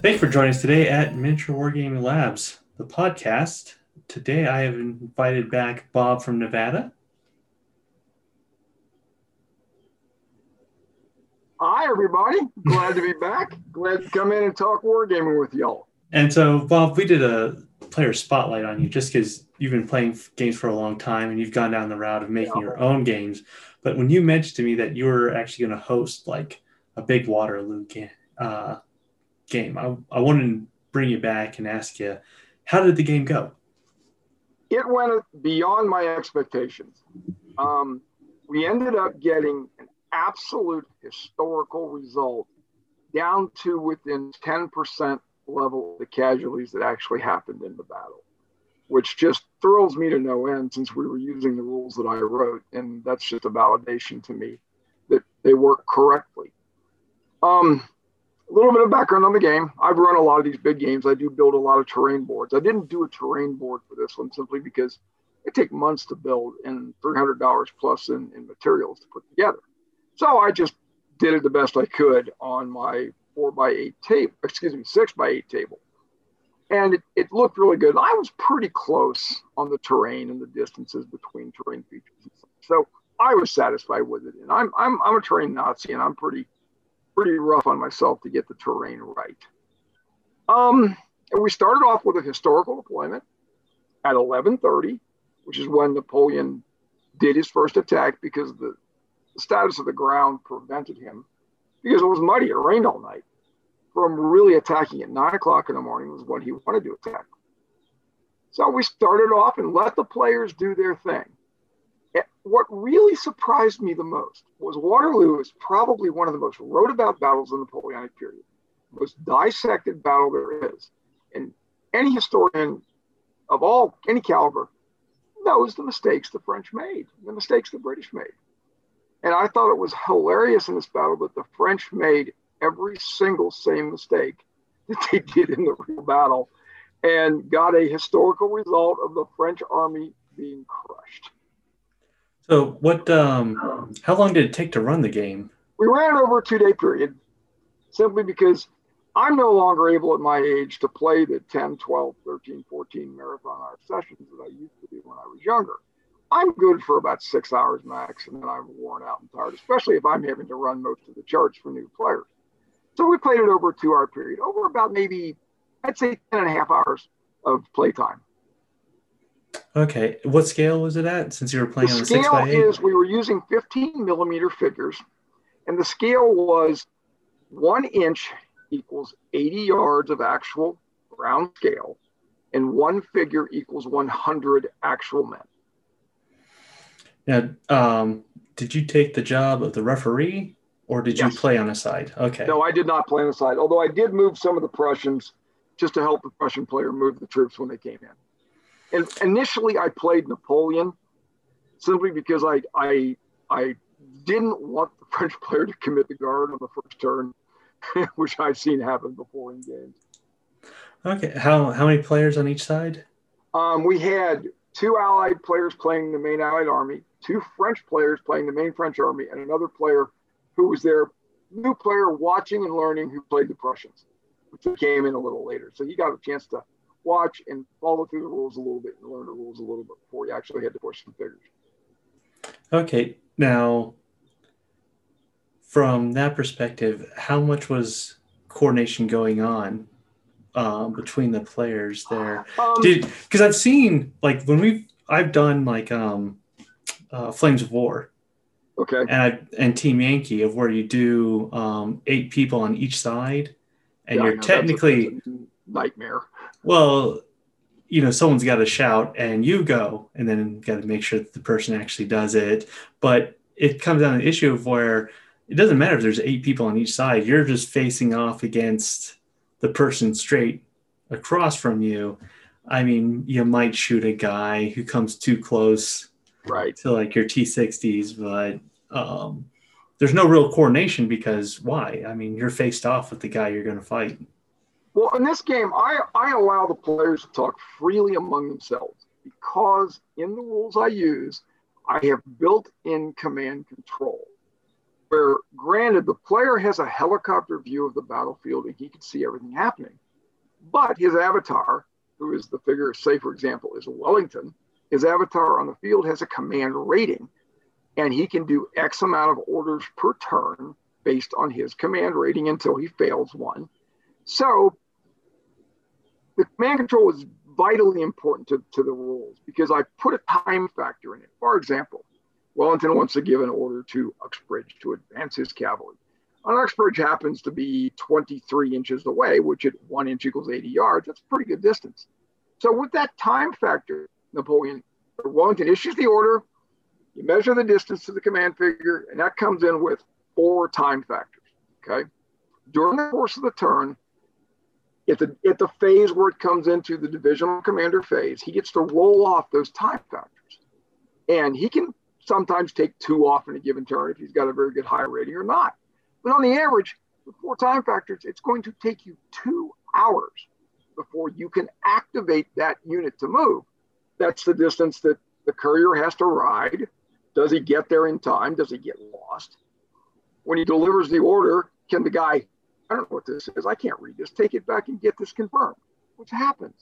Thanks for joining us today at Miniature Wargaming Labs, the podcast. Today I have invited back Bob from Nevada. Hi, everybody. Glad to be back. Glad to come in and talk wargaming with y'all. And so, Bob, we did a player spotlight on you just because you've been playing games for a long time and you've gone down the route of making your own games. But when you mentioned to me that you were actually going to host like a big Waterloo game, I wanted to bring you back and ask you, how did the game go? It went beyond my expectations. We ended up getting an absolute historical result down to within 10% level of the casualties that actually happened in the battle, which just thrills me to no end since we were using the rules that I wrote. And that's just a validation to me that they work correctly. A little bit of background on the game. I've run a lot of these big games. I do build a lot of terrain boards. I didn't do a terrain board for this one simply because it takes months to build and $300 plus in materials to put together. So I just did it the best I could on my 6x8 table. And it looked really good. I was pretty close on the terrain and the distances between terrain features and stuff. So I was satisfied with it. And I'm a terrain Nazi, and I'm pretty rough on myself to get the terrain right. And we started off with a historical deployment at 11:30, which is when Napoleon did his first attack because the status of the ground prevented him, because it was muddy, it rained all night, from really attacking at 9:00 in the morning was when he wanted to attack. So we started off and let the players do their thing. What really surprised me the most was Waterloo is probably one of the most wrote about battles in the Napoleonic period, most dissected battle there is. And any historian of any caliber knows the mistakes the French made, the mistakes the British made. And I thought it was hilarious in this battle that the French made every single same mistake that they did in the real battle and got a historical result of the French army being crushed. So what? How long did it take to run the game? We ran over a 2-day period simply because I'm no longer able at my age to play the 10, 12, 13, 14 marathon hour sessions that I used to do when I was younger. I'm good for about 6 hours max, and then I'm worn out and tired, especially if I'm having to run most of the charts for new players. So we played it over a 2-hour period, over about maybe, I'd say 10 and a half hours of playtime. Okay. What scale was it at since you were playing on the 6x8? The scale is we were using 15 millimeter figures, and the scale was 1 inch equals 80 yards of actual ground scale, and one figure equals 100 actual men. Now, did you take the job of the referee, or did you play on a side? Okay. No, I did not play on a side, although I did move some of the Prussians just to help the Prussian player move the troops when they came in. And initially, I played Napoleon simply because I didn't want the French player to commit the guard on the first turn, which I've seen happen before in games. Okay. How many players on each side? We had 2 Allied players playing the main Allied army, 2 French players playing the main French army, and another player who was their new player watching and learning who played the Prussians, which came in a little later. So he got a chance to watch and follow through the rules a little bit and learn the rules a little bit before he actually had to push some figures. Okay. Now, from that perspective, how much was coordination going on between the players there? Because I've seen, like, when I've done, like, Flames of War. Okay. And Team Yankee, of where you do 8 people on each side, and you're technically that's a nightmare. Well, you know, someone's got to shout, and you go, and then got to make sure that the person actually does it. But it comes down to the issue of where it doesn't matter if there's 8 people on each side. You're just facing off against the person straight across from you. I mean, you might shoot a guy who comes too close to like your T60s, but there's no real coordination because why? I mean, you're faced off with the guy you're going to fight. Well, in this game, I allow the players to talk freely among themselves because in the rules I use, I have built in command control. where granted the player has a helicopter view of the battlefield and he can see everything happening, but his avatar, who is the figure, say for example, is Wellington, his avatar on the field has a command rating and he can do X amount of orders per turn based on his command rating until he fails one. So the command control is vitally important to the rules because I put a time factor in it. For example, Wellington wants to give an order to Uxbridge to advance his cavalry. And Uxbridge happens to be 23 inches away, which at 1 inch equals 80 yards, that's a pretty good distance. So with that time factor, Wellington issues the order, you measure the distance to the command figure, and that comes in with 4 time factors, okay? During the course of the turn, at the phase where it comes into the divisional commander phase, he gets to roll off those time factors. And he can sometimes take 2 off in a given turn if he's got a very good high rating or not. But on the average, with 4 time factors, it's going to take you 2 hours before you can activate that unit to move. That's the distance that the courier has to ride. Does he get there in time? Does he get lost? When he delivers the order, can the guy, I don't know what this is, I can't read this, take it back and get this confirmed, which happens.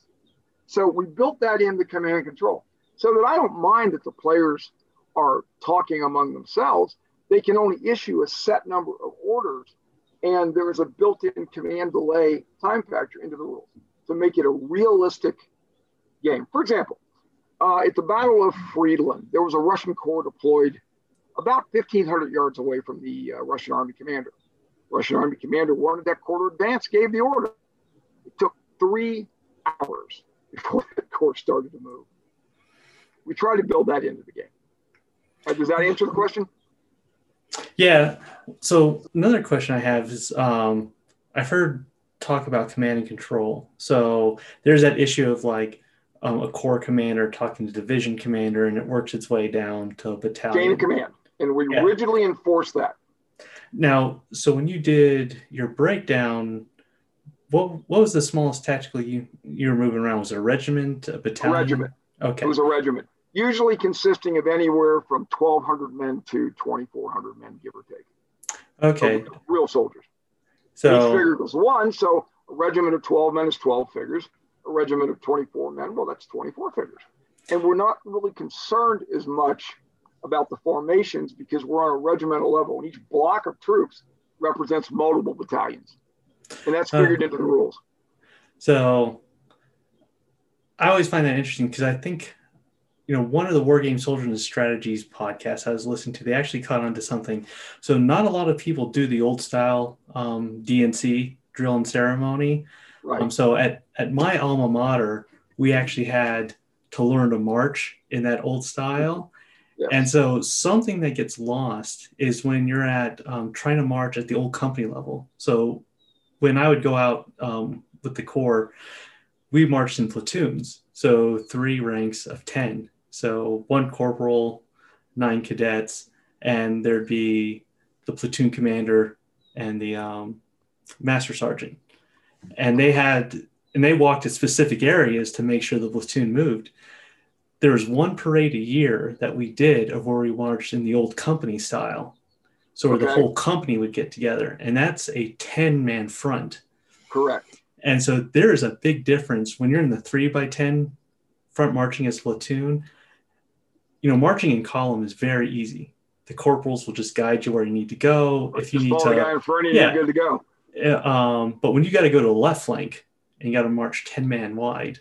So we built that into command control so that I don't mind that the players are talking among themselves. They can only issue a set number of orders, and there is a built-in command delay time factor into the rules to make it a realistic game. For example, at the Battle of Friedland, there was a Russian corps deployed about 1,500 yards away from the Russian Army commander. Russian Army commander wanted that corps to advance, gave the order. It took 3 hours before that corps started to move. We tried to build that into the game. Does that answer the question? Yeah. So another question I have is I've heard talk about command and control. So there's that issue of like a corps commander talking to division commander, and it works its way down to a battalion. Chain of command. And we rigidly enforce that. Now, so when you did your breakdown, what was the smallest tactical you were moving around? Was it a regiment, a battalion? A regiment. Okay. It was a regiment, usually consisting of anywhere from 1,200 men to 2,400 men, give or take. Okay. So real soldiers. So each figure was one, so a regiment of 12 men is 12 figures. A regiment of 24 men, well, that's 24 figures. And we're not really concerned as much about the formations because we're on a regimental level, and each block of troops represents multiple battalions, and that's figured into the rules. So I always find that interesting because I think, you know, one of the War Game Soldiers and Strategies podcasts I was listening to, they actually caught on to something. So not a lot of people do the old style DNC, drill and ceremony. Right. So at my alma mater, we actually had to learn to march in that old style. Yes. And so something that gets lost is when you're at trying to march at the old company level. So when I would go out with the Corps, we marched in platoons. So 3 ranks of 10. So 1 corporal, 9 cadets, and there'd be the platoon commander and the master sergeant. And they walked at specific areas to make sure the platoon moved. There was one parade a year that we did of where we marched in the old company style. So where the whole company would get together. And that's a 10-man front. Correct. And so there is a big difference when you're in the 3 by 10 front marching as platoon. You know, marching in column is very easy. The corporals will just guide you where you need to go. If you need to, the guy in front of you, you're good to go. But when you got to go to the left flank and you got to march 10-man wide,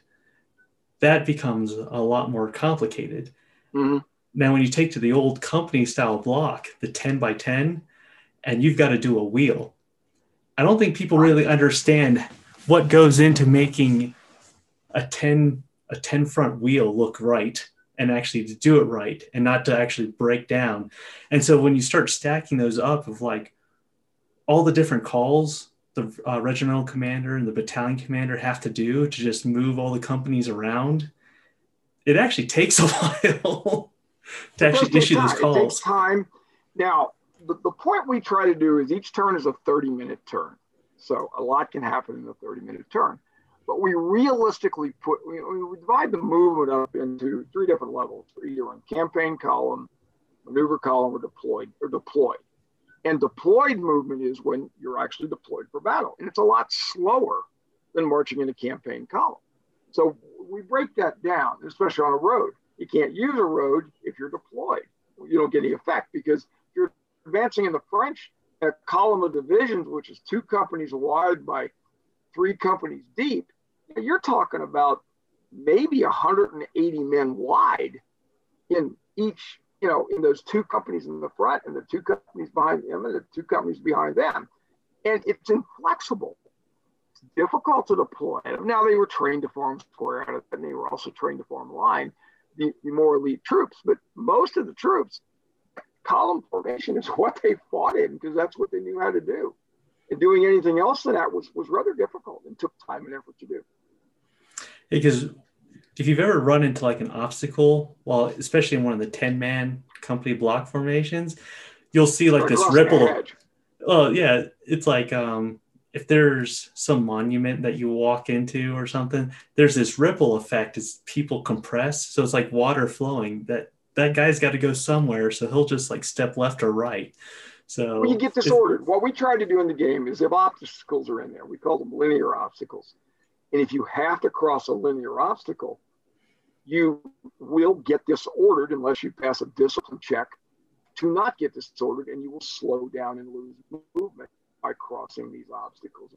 that becomes a lot more complicated. Mm-hmm. Now, when you take to the old company style block, the 10 by 10, and you've got to do a wheel, I don't think people really understand what goes into making a 10 front wheel look right and actually to do it right and not to actually break down. And so when you start stacking those up of like all the different calls the regimental commander and the battalion commander have to do to just move all the companies around, it actually takes a while to actually issue those calls. It takes time. Now, the point we try to do is each turn is a 30-minute turn. So a lot can happen in a 30-minute turn. But we realistically we divide the movement up into 3 different levels. We're either on campaign column, maneuver column, or deployed. And deployed movement is when you're actually deployed for battle. And it's a lot slower than marching in a campaign column. So we break that down, especially on a road. You can't use a road if you're deployed. You don't get any effect, because you're advancing in the French, a column of divisions, which is 2 companies wide by 3 companies deep. You're talking about maybe 180 men wide in each, you know, in those 2 companies in the front and the 2 companies behind them and the 2 companies behind them. And it's inflexible. It's difficult to deploy. Now, they were trained to form square out of it, and they were also trained to form line, the more elite troops. But most of the troops, column formation is what they fought in, because that's what they knew how to do. And doing anything else than that was rather difficult and took time and effort to do. Because if you've ever run into like an obstacle, well, especially in one of the 10-man company block formations, you'll see like this ripple. Oh yeah, it's like if there's some monument that you walk into or something, there's this ripple effect as people compress. So it's like water flowing. That guy's got to go somewhere, so he'll just like step left or right. So when you get disordered, what we try to do in the game is, if obstacles are in there, we call them linear obstacles. And if you have to cross a linear obstacle, you will get disordered unless you pass a discipline check to not get disordered, and you will slow down and lose movement by crossing these obstacles.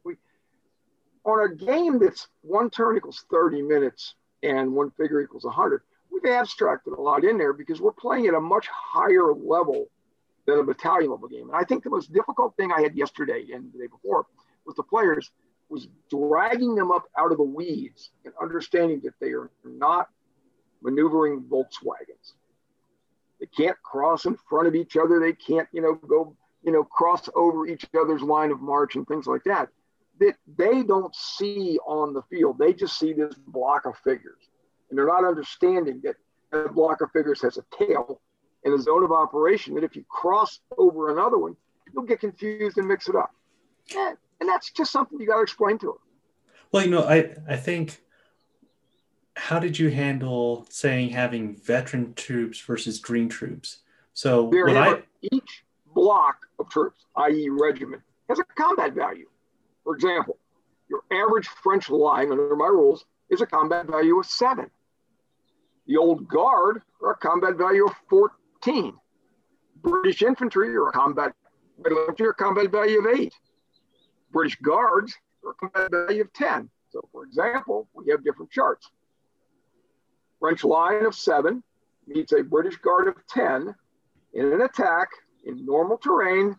On a game that's 1 turn equals 30 minutes and 1 figure equals 100, we've abstracted a lot in there because we're playing at a much higher level than a battalion level game. And I think the most difficult thing I had yesterday and the day before with the players was dragging them up out of the weeds and understanding that they are not maneuvering Volkswagens. They can't cross in front of each other. They can't, go, cross over each other's line of march and things like that, that they don't see on the field. They just see this block of figures. And they're not understanding that a block of figures has a tail and a zone of operation, that if you cross over another one, you'll get confused and mix it up. And that's just something you got to explain to them. Well, I think, how did you handle having veteran troops versus green troops? So each block of troops, i.e. regiment, has a combat value. For example, your average French line under my rules is a combat value of 7. The old guard are a combat value of 14. British infantry are a combat value of 8. British guards are a combat value of 10. So for example, we have different charts. French line of 7 meets a British guard of 10 in an attack in normal terrain.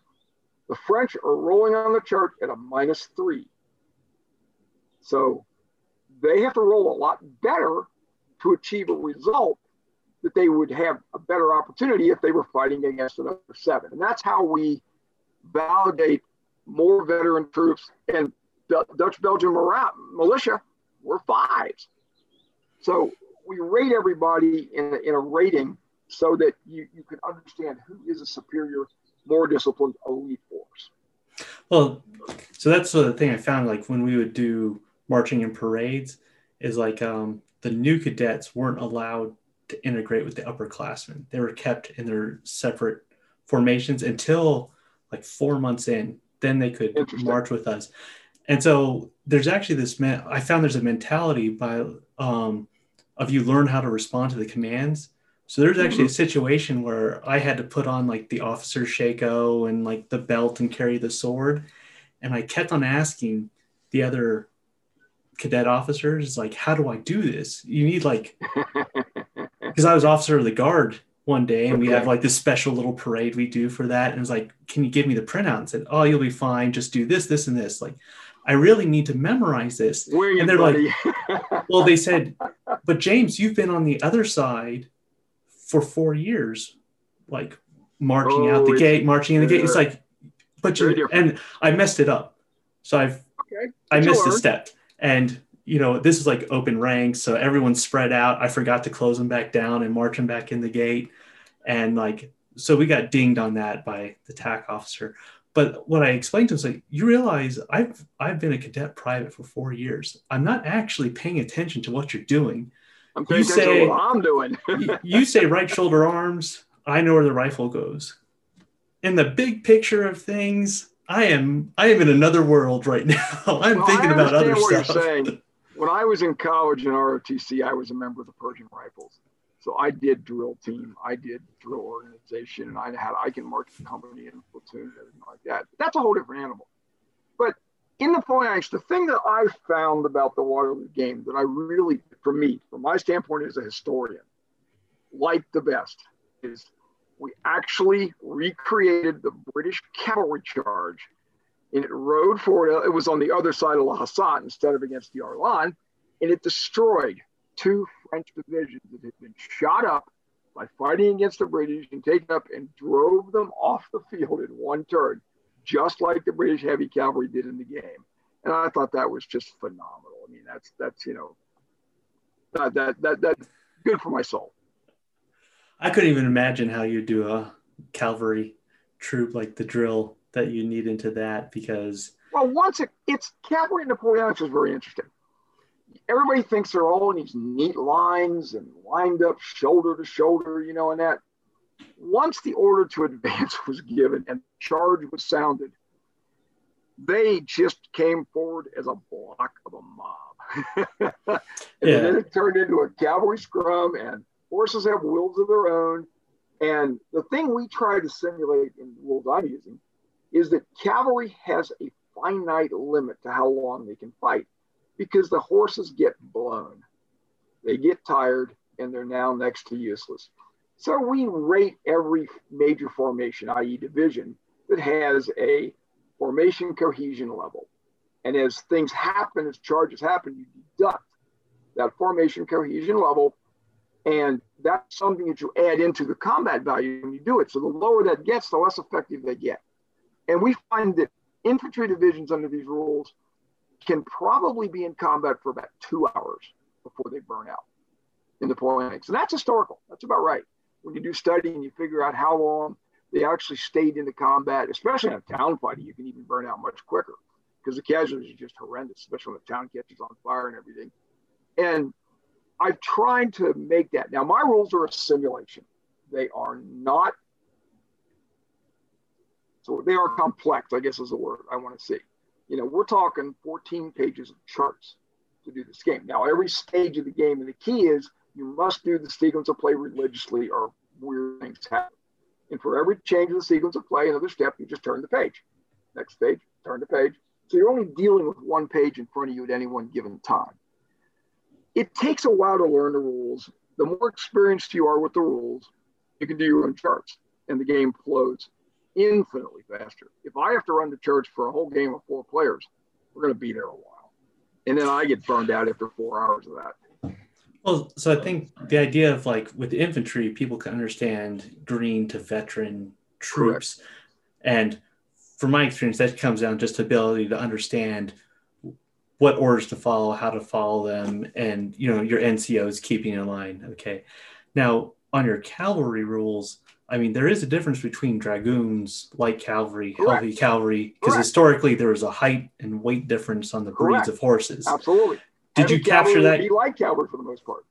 The French are rolling on the chart at a -3. So they have to roll a lot better to achieve a result that they would have a better opportunity if they were fighting against another 7. And that's how we validate more veteran troops, and Dutch-Belgian militia were 5s. So we rate everybody in a rating so that you can understand who is a superior, more disciplined elite force. Well, so that's the thing I found, when we would do marching in parades, is the new cadets weren't allowed to integrate with the upperclassmen. They were kept in their separate formations until 4 months in. Then they could march with us. And so there's actually I found there's a mentality of you learn how to respond to the commands. So there's actually a situation where I had to put on the officer Shaco and the belt and carry the sword. And I kept on asking the other cadet officers, how do I do this? You need because I was officer of the guard one day, and we have this special little parade we do for that. And it's can you give me the printout? And said, oh, you'll be fine. Just do this, this, and this. I really need to memorize this. And they're buddy? Well, they said, but James, you've been on the other side for 4 years, marching out the gate, marching in the gate. It's but and I messed it up. So I missed a step. And, this is open ranks, so everyone's spread out. I forgot to close them back down and march them back in the gate. And so we got dinged on that by the TAC officer. But what I explained to him is you realize I've been a cadet private for 4 years. I'm not actually paying attention to what you're doing. I'm paying attention to what I'm doing. You say right shoulder arms. I know where the rifle goes. in the big picture of things, I am in another world right now. I'm thinking about other stuff. You're saying. When I was in college in ROTC, I was a member of the Pershing Rifles. So I did drill team, I did drill organization, and I can march the company and platoon and everything like that. That's a whole different animal. But in the phalanx, the thing that I found about the Waterloo game that I really, for me, from my standpoint as a historian, liked the best is we actually recreated the British cavalry charge, and it rode forward. It was on the other side of La Hassan instead of against the Arlan, and it destroyed two French divisions that had been shot up by fighting against the British and taken up and drove them off the field in one turn, just like the British heavy cavalry did in the game. And I thought that was just phenomenal. I mean, that's you know, that's good for my soul. I couldn't even imagine how you do a cavalry troop, like the drill that you need into that, because. Well, once it's cavalry and Napoleonic is very interesting. Everybody thinks they're all in these neat lines and lined up shoulder to shoulder, you know, and that. Once the order to advance was given and charge was sounded, they just came forward as a block of a mob. And then it turned into a cavalry scrum, and horses have wills of their own. And the thing we try to simulate in the rules I'm using is that cavalry has a finite limit to how long they can fight, because the horses get blown, they get tired, and they're now next to useless. So we rate every major formation, i.e. division, that has a formation cohesion level. And as things happen, as charges happen, you deduct that formation cohesion level, and that's something that you add into the combat value when you do it. So the lower that gets, the less effective they get. And we find that infantry divisions under these rules can probably be in combat for about 2 hours before they burn out in the Napoleonics. And that's historical. That's about right. When you do study and you figure out how long they actually stayed into combat, especially in a town fighting, you can even burn out much quicker because the casualties are just horrendous, especially when the town catches on fire and everything. And I've tried to make that. Now, my rules are a simulation. They are not, so they are complex, I guess is the word I want to see. You know, we're talking 14 pages of charts to do this game. Now, every stage of the game, and the key is you must do the sequence of play religiously or weird things happen. And for every change in the sequence of play, another step, you just turn the page. Next page, turn the page. So you're only dealing with one page in front of you at any one given time. It takes a while to learn the rules. The more experienced you are with the rules, you can do your own charts, and the game flows infinitely faster. If I have to run the charts for a whole game of 4 players, we're going to be there a while. And then I get burned out after 4 hours of that. Well, so I think the idea of like with the infantry, people can understand green to veteran troops. Correct. And from my experience, that comes down just to ability to understand what orders to follow, how to follow them, and you know your NCOs keeping in line. Okay, now on your cavalry rules, I mean there is a difference between dragoons, light cavalry, heavy cavalry, because historically there was a height and weight difference on the breeds of horses. Absolutely. Did you capture that? Be light cavalry for the most part.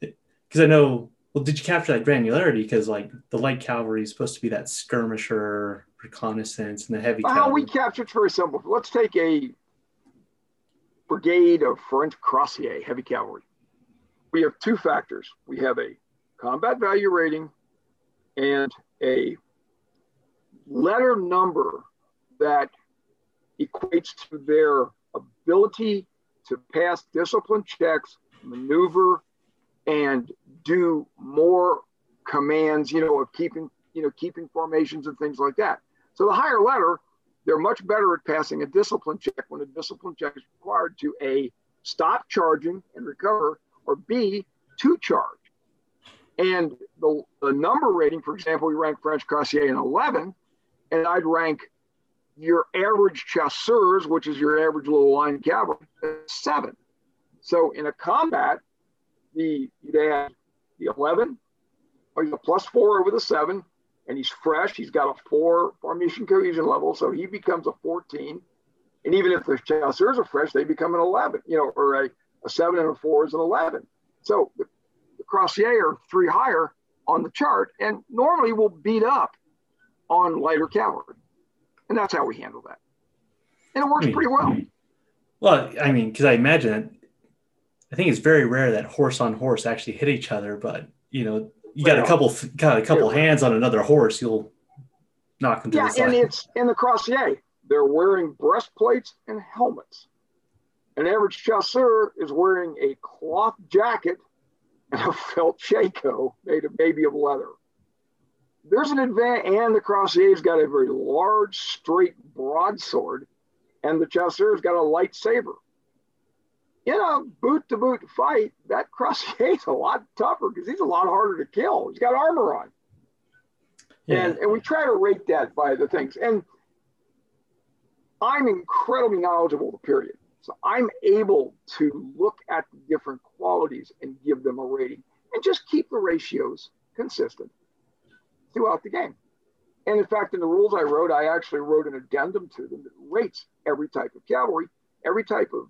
Because I know. Well, did you capture that granularity? Because like the light cavalry is supposed to be that skirmisher, reconnaissance, and the heavy cavalry. We capture it's very simple. Let's take a brigade of French cuirassiers, heavy cavalry. We have two factors. We have a combat value rating and a letter number that equates to their ability to pass discipline checks, maneuver, and do more commands, you know, of keeping formations and things like that. So the higher letter, they're much better at passing a discipline check when a discipline check is required to A, stop charging and recover, or B, to charge. And the number rating, for example, we rank French cuirassiers in 11, and I'd rank your average chasseurs, which is your average little line cavalry, at 7. So in a combat, you'd add the 11, or the +4 over the 7, and he's fresh, he's got a 4 formation cohesion level, so he becomes a 14. And even if the chasseurs are fresh, they become an 11, you know, or a 7 and a 4 is an 11. So the cuirassiers are 3 higher on the chart, and normally will beat up on lighter cavalry. And that's how we handle that. And it works pretty well. Well, I mean, because I imagine that, I think it's very rare that horse on horse actually hit each other, but you know, you got a couple hands on another horse, you'll knock them to the side. And it's in the crossier. They're wearing breastplates and helmets. An average chasseur is wearing a cloth jacket and a felt Shaco made of maybe of leather. There's an advantage, and the crossier's got a very large, straight broadsword, and the chasseur's got a lightsaber. In a boot-to-boot fight, that crossier's a lot tougher because he's a lot harder to kill. He's got armor on. Yeah. And we try to rate that by the things. And I'm incredibly knowledgeable of the period. So I'm able to look at the different qualities and give them a rating and just keep the ratios consistent throughout the game. And in fact, in the rules I wrote, I actually wrote an addendum to them that rates every type of cavalry, every type of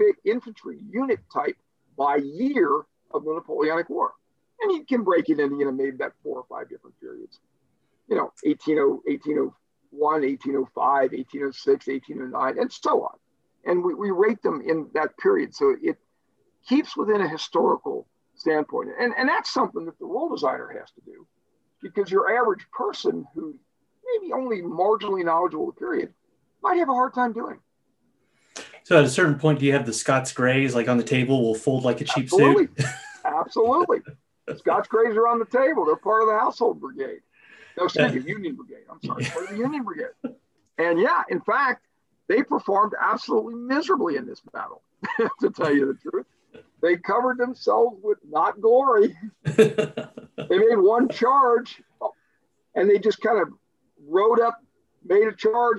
big infantry unit type by year of the Napoleonic War. And you can break it into, you know, maybe that 4 or 5 different periods. You know, 1801, 1805, 1806, 1809, and so on. And we rate them in that period. So it keeps within a historical standpoint. And that's something that the rule designer has to do, because your average person who maybe only marginally knowledgeable of the period might have a hard time doing. So at a certain point, do you have the Scots Greys like on the table will fold like a cheap suit? Absolutely. Scots Greys are on the table. They're part of the household brigade. No, excuse me, Union brigade. I'm sorry, part of the Union brigade. And yeah, in fact, they performed absolutely miserably in this battle, to tell you the truth. They covered themselves with not glory. They made one charge, and they just kind of rode up, made a charge,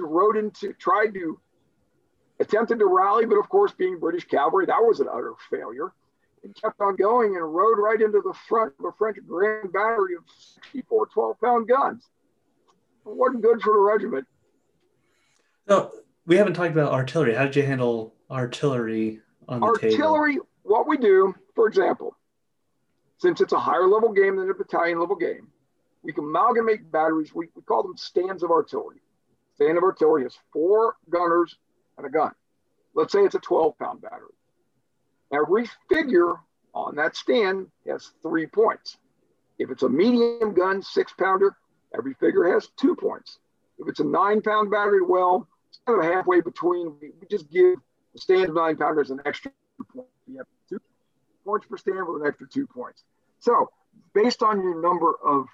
attempted to rally, but of course, being British cavalry, that was an utter failure. They kept on going and rode right into the front of a French grand battery of 64 12-pound guns. It wasn't good for the regiment. No. We haven't talked about artillery. How did you handle artillery on the table? Artillery, what we do, for example, since it's a higher level game than a battalion level game, we can amalgamate batteries. We call them stands of artillery. Stand of artillery has 4 gunners and a gun. Let's say it's a 12-pound battery. Every figure on that stand has 3 points. If it's a medium gun, 6-pounder, every figure has 2 points. If it's a 9-pound battery, well, kind of halfway between, we just give the stand of 9-pounders an extra 2 points. You have 2 points per stand with an extra 2 points. So based on your number of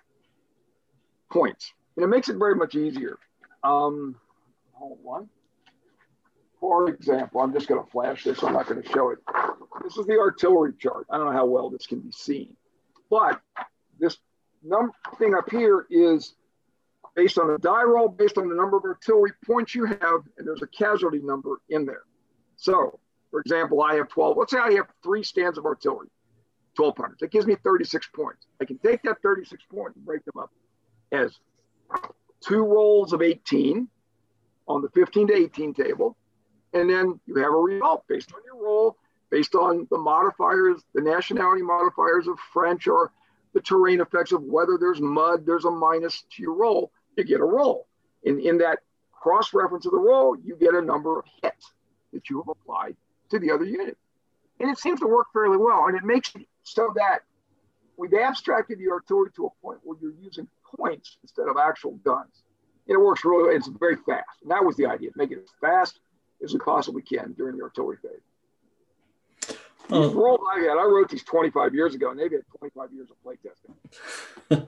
points, and it makes it very much easier. Hold on. For example, I'm just going to flash this. I'm not going to show it. This is the artillery chart. I don't know how well this can be seen, but this number thing up here is based on the die roll, based on the number of artillery points you have, and there's a casualty number in there. So, for example, I have 12. Let's say I have 3 stands of artillery, 12-pounders. That gives me 36 points. I can take that 36 points and break them up as 2 rolls of 18 on the 15 to 18 table, and then you have a result based on your roll, based on the modifiers, the nationality modifiers of French or the terrain effects of whether there's mud, there's a minus to your roll. You get a roll. And in that cross-reference of the roll, you get a number of hits that you have applied to the other unit. And it seems to work fairly well. And it makes it so that we've abstracted the artillery to a point where you're using points instead of actual guns. And it works really well. It's very fast. And that was the idea, make it as fast as we possibly can during the artillery phase. Oh. These rolls I had, I wrote these 25 years ago, and they've had 25 years of play testing.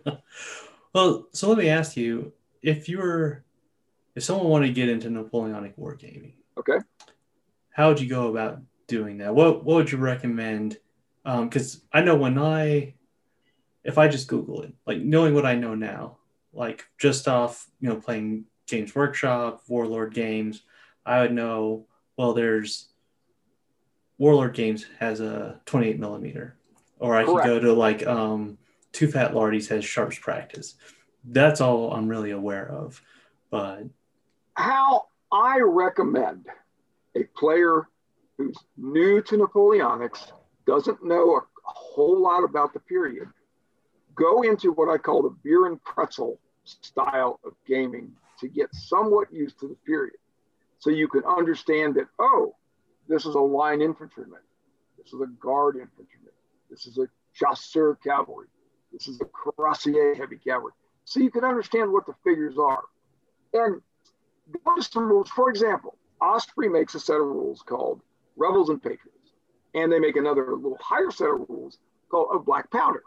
Well, so let me ask you, if someone wanted to get into Napoleonic wargaming, okay, how would you go about doing that? What would you recommend? Because I know if I just Google it, like knowing what I know now, like just off, you know, playing Games Workshop, Warlord Games, I would know, well, there's Warlord Games has a 28 millimeter, or I could go to like, Too Fat Lardy's has Sharp Practice. That's all I'm really aware of. But how I recommend a player who's new to Napoleonics, doesn't know a whole lot about the period, go into what I call the beer and pretzel style of gaming to get somewhat used to the period. So you can understand that, oh, this is a line infantryman. This is a guard infantryman. This is a chasseur cavalry. This is a cuirassier heavy cavalry. So you can understand what the figures are. And some rules, for example, Osprey makes a set of rules called Rebels and Patriots. And they make another little higher set of rules called Black Powder.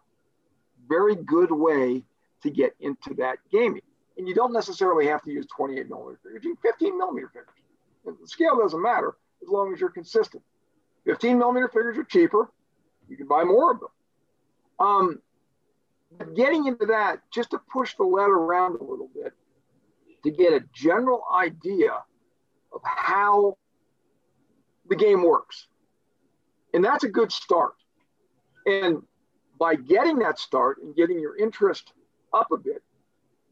Very good way to get into that gaming. And you don't necessarily have to use 28mm figures. You can 15mm figures. And the scale doesn't matter as long as you're consistent. 15mm figures are cheaper. You can buy more of them. But getting into that, just to push the letter around a little bit, to get a general idea of how the game works. And that's a good start. And by getting that start and getting your interest up a bit,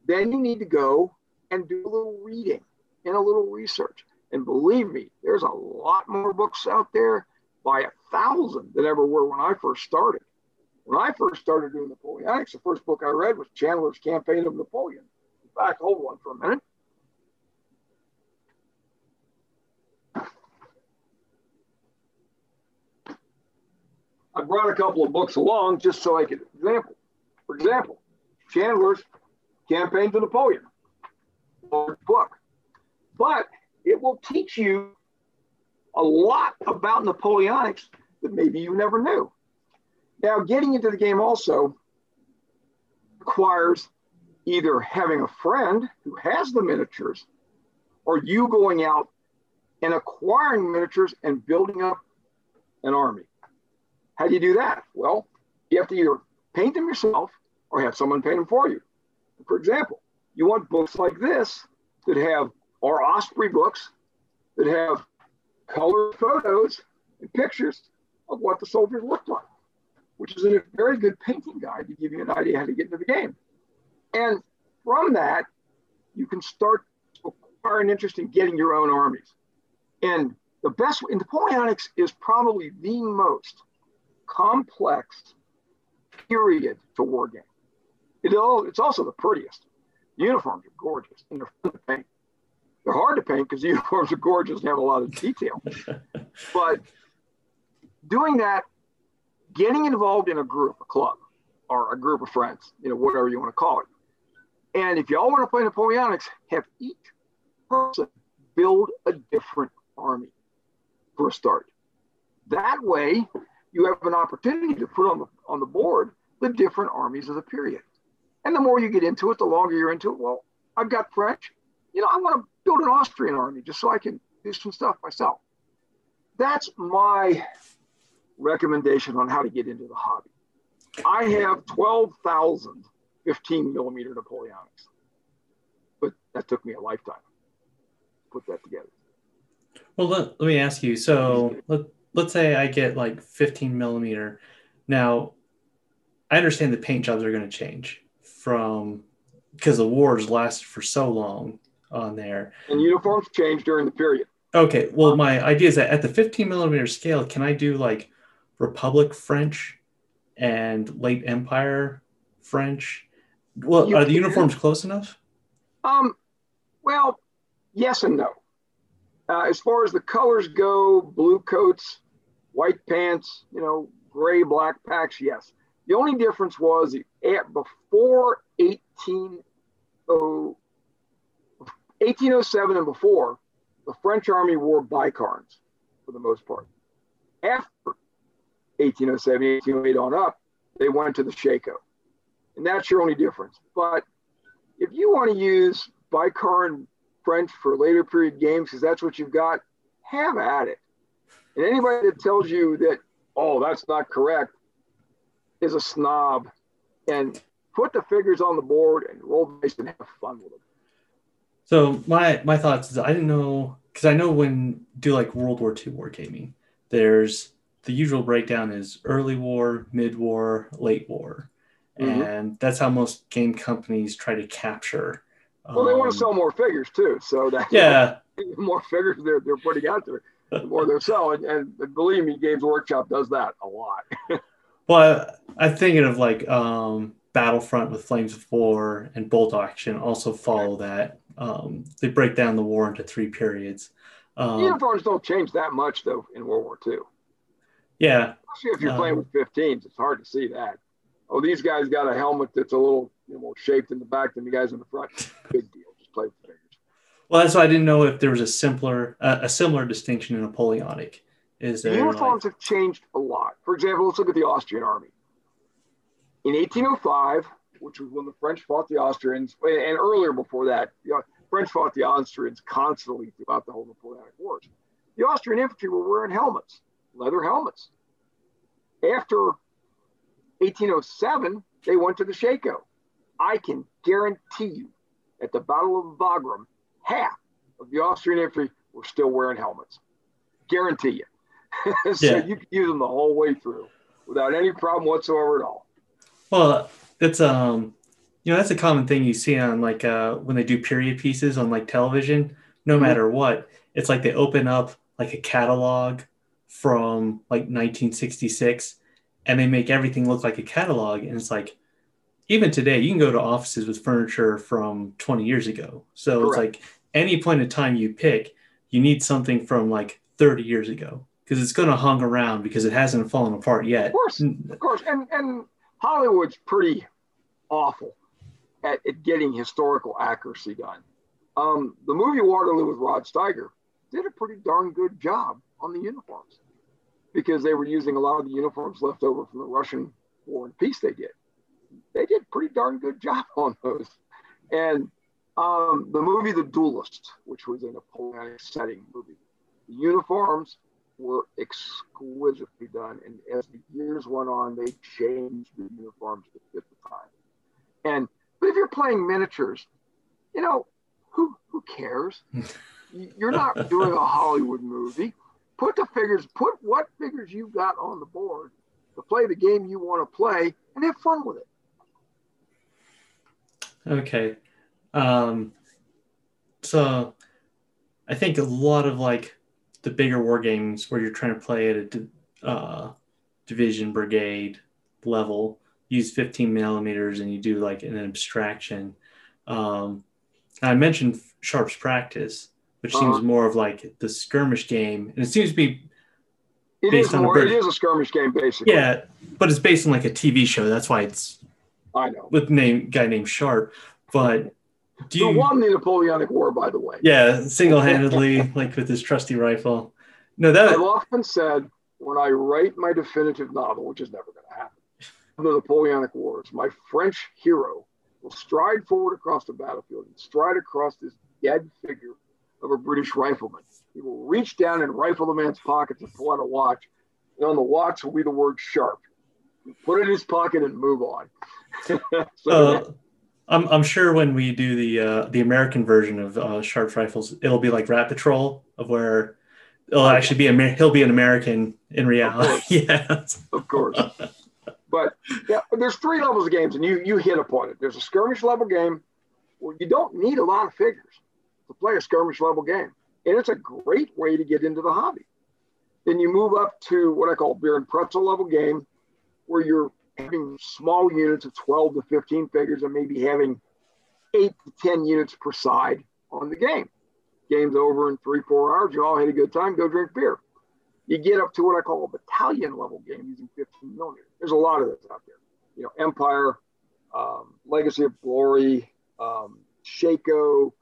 then you need to go and do a little reading and a little research. And believe me, there's a lot more books out there by 1,000 than ever were when I first started. When I first started doing Napoleonics, the first book I read was Chandler's Campaign of Napoleon. In fact, hold on for a minute. I brought a couple of books along just so I could example. For example, Chandler's Campaign to Napoleon, large book. But it will teach you a lot about Napoleonics that maybe you never knew. Now, getting into the game also requires either having a friend who has the miniatures or you going out and acquiring miniatures and building up an army. How do you do that? Well, you have to either paint them yourself or have someone paint them for you. For example, you want books like this that have, or Osprey books, that have color photos and pictures of what the soldiers looked like, which is a very good painting guide to give you an idea how to get into the game. And from that, you can start to acquire an interest in getting your own armies. And the best, in Napoleonics is probably the most complex period to war game. It's also the prettiest. The uniforms are gorgeous and they're fun to paint. They're hard to paint because the uniforms are gorgeous and have a lot of detail. But doing that, getting involved in a group, a club, or a group of friends, you know, whatever you want to call it. And if y'all want to play Napoleonics, have each person build a different army for a start. That way, you have an opportunity to put on the board the different armies of the period. And the more you get into it, the longer you're into it. Well, I've got French. You know, I want to build an Austrian army just so I can do some stuff myself. That's my recommendation on how to get into the hobby. I have 12,000 15mm Napoleonics, but that took me a lifetime to put that together. Well, let me ask you. So let's say I get like 15mm. Now, I understand the paint jobs are going to change from because the wars lasted for so long on there. And uniforms change during the period. Okay. Well, my idea is that at the 15mm scale, can I do like Republic French and late Empire French? Well, are the uniforms close enough? Well, yes and no. As far as the colors go, blue coats, white pants, you know, gray, black packs, yes. The only difference was before 1807 and before, the French army wore bicorns for the most part. After 1807, 1808 on up, they went to the Shaco. And that's your only difference. But if you want to use bicorn French for later period games, because that's what you've got, have at it. And anybody that tells you that, oh, that's not correct, is a snob, and put the figures on the board and roll the dice and have fun with them. So my thoughts is I didn't know, because I know when do like World War II wargaming, there's the usual breakdown is early war, mid war, late war, and that's how most game companies try to capture. Well, they want to sell more figures too, so that the more figures they're putting out there, the more they're selling, and believe me, Games Workshop does that a lot. Well, I'm thinking of like Battlefront with Flames of War and Bolt Action also follow that. They break down the war into three periods. Uniforms don't change that much, though, in World War II. Yeah. Especially if you're playing with 15s, it's hard to see that. Oh, these guys got a helmet that's a little more shaped in the back than the guys in the front. Big deal. Just play with the figures. Well, that's why I didn't know if there was a similar distinction in Napoleonic. The uniforms have changed a lot. For example, let's look at the Austrian army. In 1805, which was when the French fought the Austrians, and earlier before that, the French fought the Austrians constantly throughout the whole Napoleonic Wars. The Austrian infantry were wearing helmets, leather helmets. After 1807, they went to the Shaco. I can guarantee you, at the Battle of Wagram, half of the Austrian infantry were still wearing helmets. Guarantee you. So yeah, you could use them the whole way through without any problem whatsoever at all. Well, that's that's a common thing you see on when they do period pieces on television. No mm-hmm. matter what, it's like they open up a catalog from 1966, and they make everything look like a catalog. And it's even today, you can go to offices with furniture from 20 years ago. So Correct. It's any point in time you pick, you need something from 30 years ago, because it's going to hung around because it hasn't fallen apart yet. Of course, and Hollywood's pretty awful at getting historical accuracy done. The movie Waterloo with Rod Steiger did a pretty darn good job on the uniforms, because they were using a lot of the uniforms left over from the Russian War and Peace they did. They did a pretty darn good job on those. And the movie The Duelist, which was in a Napoleonic setting movie, the uniforms were exquisitely done, and as the years went on, they changed the uniforms to fit the time. But if you're playing miniatures, who cares? You're not doing a Hollywood movie. Put what figures you've got on the board to play the game you want to play, and have fun with it. Okay, so I think a lot of the bigger war games where you're trying to play at a division brigade level, use 15 millimeters and you do an abstraction. I mentioned Sharp's Practice, which seems more of the skirmish game. And it seems to be it is a skirmish game, basically. Yeah, but it's based on a TV show. That's why it's with guy named Sharp. But who won the Napoleonic War, by the way. Yeah, single-handedly, with his trusty rifle. No, I've often said, when I write my definitive novel, which is never going to happen, the Napoleonic Wars, my French hero will stride forward across the battlefield and stride across this dead figure of a British rifleman. He will reach down and rifle the man's pockets and pull out a watch, and on the watch will be the word Sharp. Put it in his pocket and move on. I'm sure when we do the American version of Sharp's Rifles, it'll be like Rat Patrol, of where it'll actually be he'll be an American in reality. Yes, of course. But yeah, there's three levels of games, and you hit upon it. There's a skirmish level game where you don't need a lot of figures to play a skirmish level game, and it's a great way to get into the hobby. Then you move up to what I call beer and pretzel level game, where you're having small units of 12 to 15 figures and maybe having 8 to 10 units per side on the game. Game's over in 3-4 hours. You all had a good time. Go drink beer. You get up to what I call a battalion level game using 15 millimeters. There's a lot of those out there. Empire, Legacy of Glory, Shaco,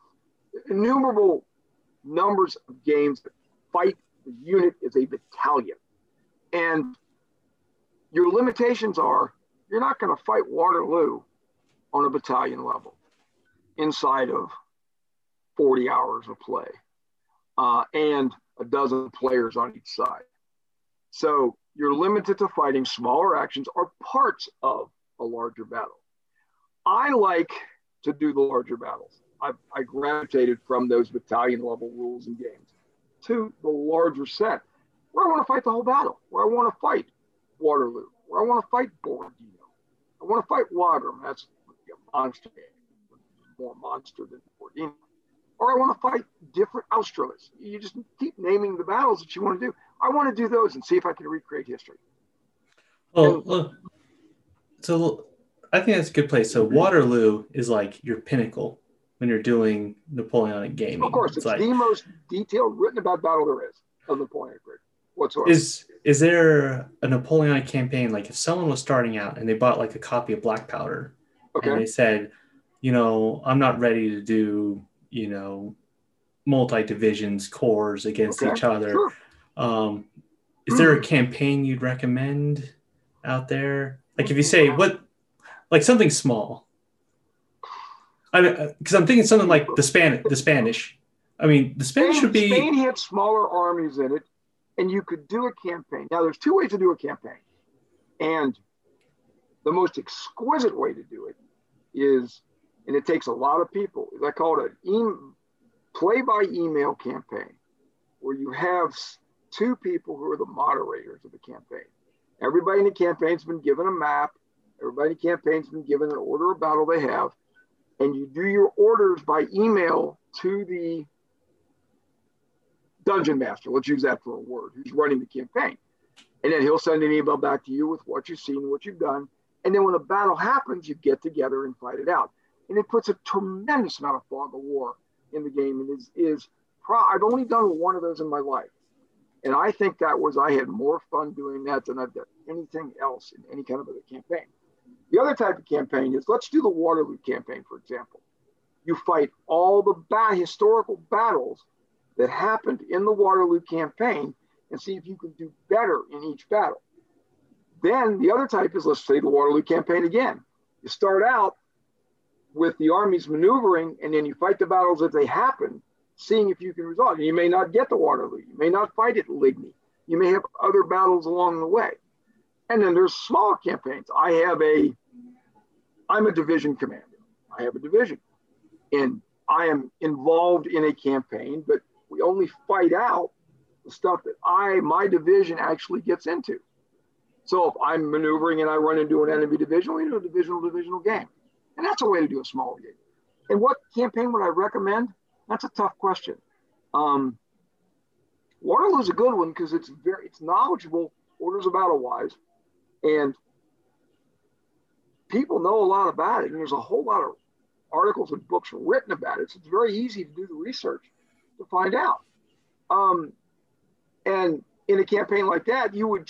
innumerable numbers of games that fight the unit as a battalion. And your limitations are, you're not going to fight Waterloo on a battalion level inside of 40 hours of play and a dozen players on each side. So you're limited to fighting smaller actions or parts of a larger battle. I like to do the larger battles. I gravitated from those battalion level rules and games to the larger set where I want to fight the whole battle, where I want to fight Waterloo, where I want to fight Borodino. I want to fight Wagram. That's a monster game, more monster than Borodino. Or I want to fight different Austerlitz. You just keep naming the battles that you want to do. I want to do those and see if I can recreate history. Oh, so I think that's a good place. So Waterloo is like your pinnacle when you're doing Napoleonic gaming. Of course, it's like, the most detailed written about battle there is of Napoleonic Grid whatsoever. Is there a Napoleonic campaign, like if someone was starting out and they bought like a copy of Black Powder, okay, and they said, you know, I'm not ready to do, you know, multi-divisions, cores against each other. Sure. Is there a campaign you'd recommend out there? Like if you say what, like something small. I mean, because I'm thinking something like the Spanish. I mean, the Spanish would be. Spain had smaller armies in it, and you could do a campaign. Now, there's two ways to do a campaign, and the most exquisite way to do it is, and it takes a lot of people. I call it an play-by-email campaign, where you have two people who are the moderators of the campaign. Everybody in the campaign's been given a map. Everybody in the campaign's been given an order of battle they have. And you do your orders by email to the dungeon master. Let's use that for a word. Who's running the campaign. And then he'll send an email back to you with what you've seen, what you've done. And then when a battle happens, you get together and fight it out. And it puts a tremendous amount of fog of war in the game. And I've only done one of those in my life. And I think I had more fun doing that than I've done anything else in any kind of other campaign. The other type of campaign is, let's do the Waterloo campaign, for example. You fight all the historical battles that happened in the Waterloo campaign and see if you can do better in each battle. Then the other type is, let's say the Waterloo campaign again. You start out with the armies maneuvering, and then you fight the battles as they happen, seeing if you can resolve. You may not get to Waterloo. You may not fight at Ligny. You may have other battles along the way. And then there's smaller campaigns. I'm a division commander. I have a division. And I am involved in a campaign, but we only fight out the stuff that my division actually gets into. So if I'm maneuvering and I run into an enemy division, we do a divisional game. And that's a way to do a smaller game. And what campaign would I recommend? That's a tough question. Waterloo's a good one because it's knowledgeable, orders of battle-wise, and people know a lot about it, and there's a whole lot of articles and books written about it, so it's very easy to do the research to find out. And in a campaign like that, your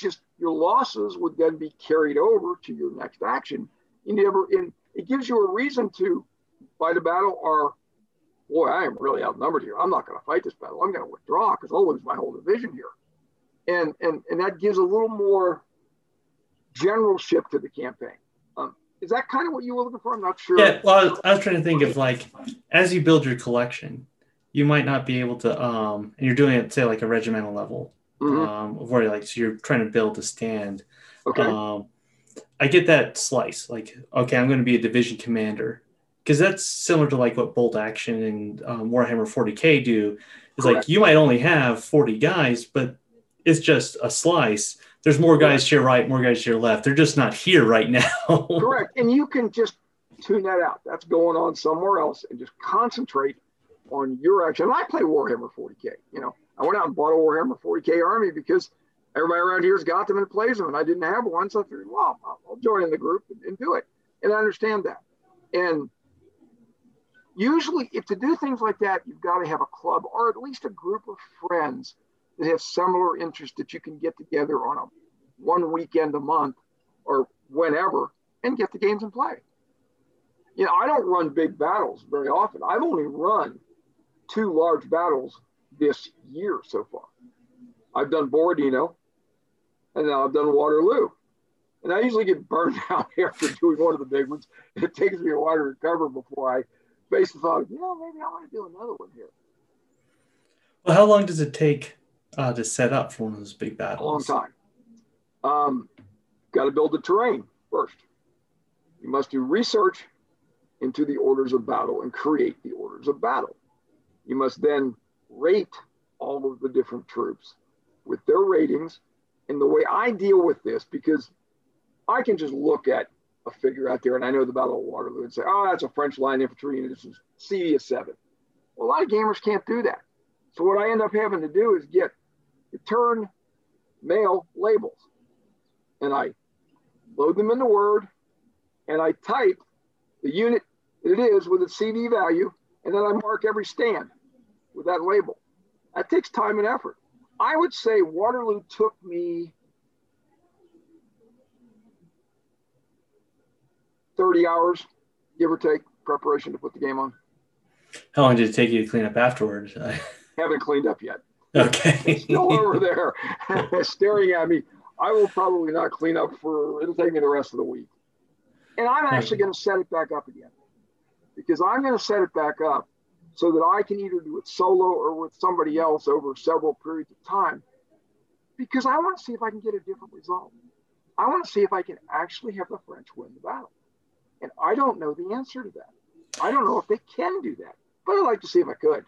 losses would then be carried over to your next action. It gives you a reason to fight a battle or, boy, I am really outnumbered here. I'm not going to fight this battle. I'm going to withdraw because I'll lose my whole division here. And that gives a little more generalship to the campaign. Is that kind of what you were looking for? I'm not sure. Yeah, well, I was trying to think of, like, as you build your collection, you might not be able to, and you're doing it, say, like a regimental level, where, like, so you're trying to build a stand. Okay. I get that slice. Like, okay, I'm going to be a division commander. Because that's similar to like what Bolt Action and Warhammer 40K do. It's like you might only have 40 guys, but it's just a slice. There's more guys to your right, more guys to your left. They're just not here right now. Correct. And you can just tune that out. That's going on somewhere else and just concentrate on your action. And I play Warhammer 40K. You know, I went out and bought a Warhammer 40K army because everybody around here's got them and plays them. And I didn't have one. So I figured, well, I'll join in the group and do it. And I understand that. And usually, if to do things like that, you've got to have a club or at least a group of friends that have similar interests that you can get together on one weekend a month or whenever and get the games and play. You know, I don't run big battles very often. I've only run 2 large battles this year so far. I've done Borodino and now I've done Waterloo. And I usually get burned out after doing one of the big ones. It takes me a while to recover before I basically thought, you know, maybe I want to do another one here. Well, how long does it take to set up for one of those big battles? A long time. Got to build the terrain first. You must do research into the orders of battle and create the orders of battle. You must then rate all of the different troops with their ratings. And the way I deal with this, because I can just look at a figure out there, and I know the Battle of Waterloo, and say, oh, that's a French line infantry unit, this is CD7. Well, a lot of gamers can't do that. So what I end up having to do is get return mail labels, and I load them into Word, and I type the unit that it is with its CV value, and then I mark every stand with that label. That takes time and effort. I would say Waterloo took me 30 hours, give or take, preparation to put the game on. How long did it take you to clean up afterwards? I haven't cleaned up yet. Okay. It's still over there staring at me. I will probably not clean up for, it'll take me the rest of the week. And I'm actually going to set it back up again, because I'm going to set it back up so that I can either do it solo or with somebody else over several periods of time, because I want to see if I can get a different result. I want to see if I can actually have the French win the battle. And I don't know the answer to that. I don't know if they can do that, but I'd like to see if I could.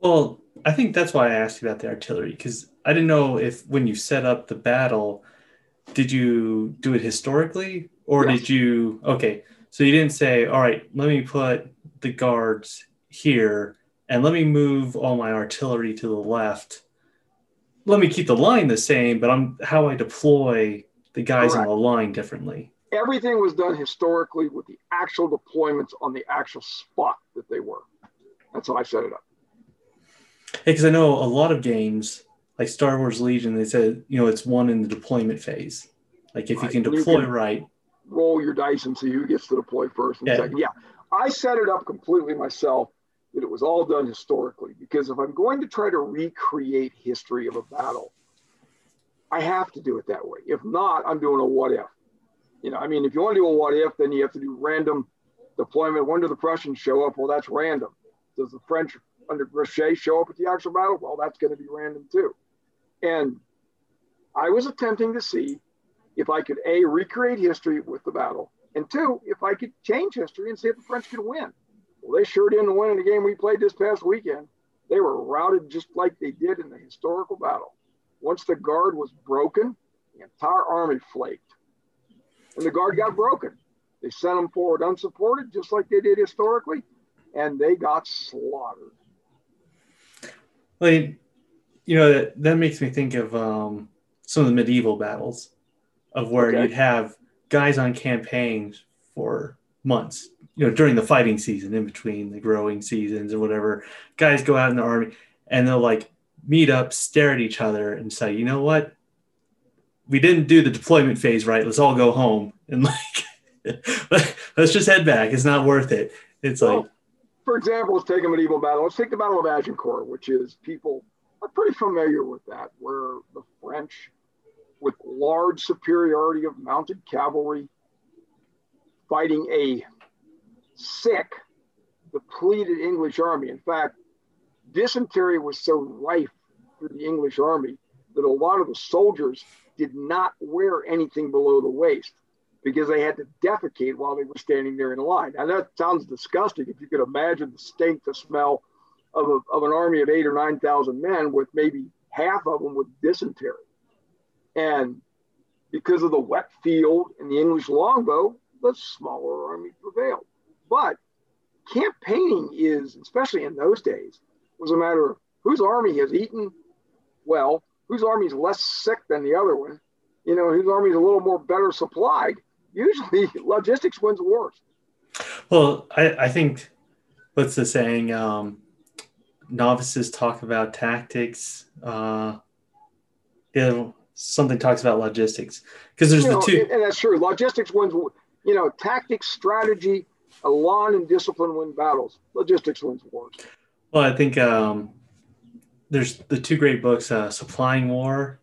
Well, I think that's why I asked you about the artillery, because I didn't know if when you set up the battle, did you do it historically or yes. Did you? Okay, so you didn't say, all right, let me put the guards here and let me move all my artillery to the left. Let me keep the line the same, but how I deploy the guys on the line differently. Everything was done historically with the actual deployments on the actual spot that they were. That's how I set it up. Because I know a lot of games, like Star Wars Legion, they said, you know, it's one in the deployment phase. Like if you can deploy, you can roll your dice and see who gets to deploy first and second. Yeah, I set it up completely myself, that it was all done historically, because if I'm going to try to recreate history of a battle, I have to do it that way. If not, I'm doing a what if. You know, I mean, if you want to do a what if, then you have to do random deployment. When do the Prussians show up? Well, that's random. Does the French under Grouchy show up at the actual battle? Well, that's going to be random too. And I was attempting to see if I could, A, recreate history with the battle, and two, if I could change history and see if the French could win. Well, they sure didn't win in the game we played this past weekend. They were routed just like they did in the historical battle. Once the guard was broken, the entire army flaked. And the guard got broken. They sent them forward unsupported, just like they did historically, and they got slaughtered. Well, you know, that makes me think of some of the medieval battles, of where you'd have guys on campaigns for months, you know, during the fighting season, in between the growing seasons or whatever. Guys go out in the army, and they'll, like, meet up, stare at each other, and say, you know what? We didn't do the deployment phase right. Let's all go home and, like, let's just head back. It's not worth it. It's like... For example, let's take a medieval battle. Let's take the Battle of Agincourt, which is, people are pretty familiar with that, where the French, with large superiority of mounted cavalry, fighting a sick, depleted English army. In fact, dysentery was so rife through the English army that a lot of the soldiers did not wear anything below the waist, because they had to defecate while they were standing there in line. Now, that sounds disgusting. If you could imagine the stink, the smell of an army of 8,000 or 9,000 men, with maybe half of them with dysentery. And because of the wet field and the English longbow, the smaller army prevailed. But campaigning is, especially in those days, was a matter of whose army has eaten well, whose army is less sick than the other one, you know, whose army is a little more better supplied. Usually logistics wins wars. Well, I think, what's the saying? Novices talk about tactics. The other one, something talks about logistics, because there's the two. And that's true. Logistics wins, you know, tactics, strategy, elan, and discipline win battles. Logistics wins wars. Well, I think there's the two great books, Supplying War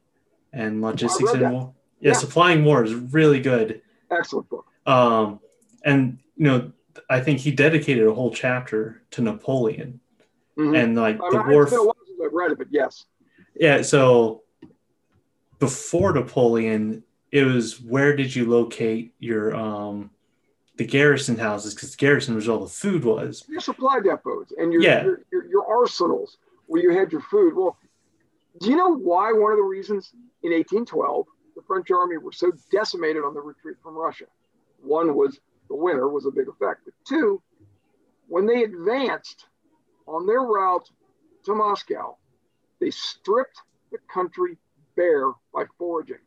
and Logistics in War. Yeah, Supplying War is really good. Excellent book. And, you know, I think he dedicated a whole chapter to Napoleon. Mm-hmm. And, like, the war. It's been a while since I've read it, but yes. Yeah, so... Before Napoleon, it was, where did you locate your the garrison houses? Because the garrison was all the food was. Your supply depots and your arsenals where you had your food. Well, do you know why one of the reasons in 1812 the French army were so decimated on the retreat from Russia? One was the winter was a big effect. But two, when they advanced on their route to Moscow, they stripped the country bare by foraging.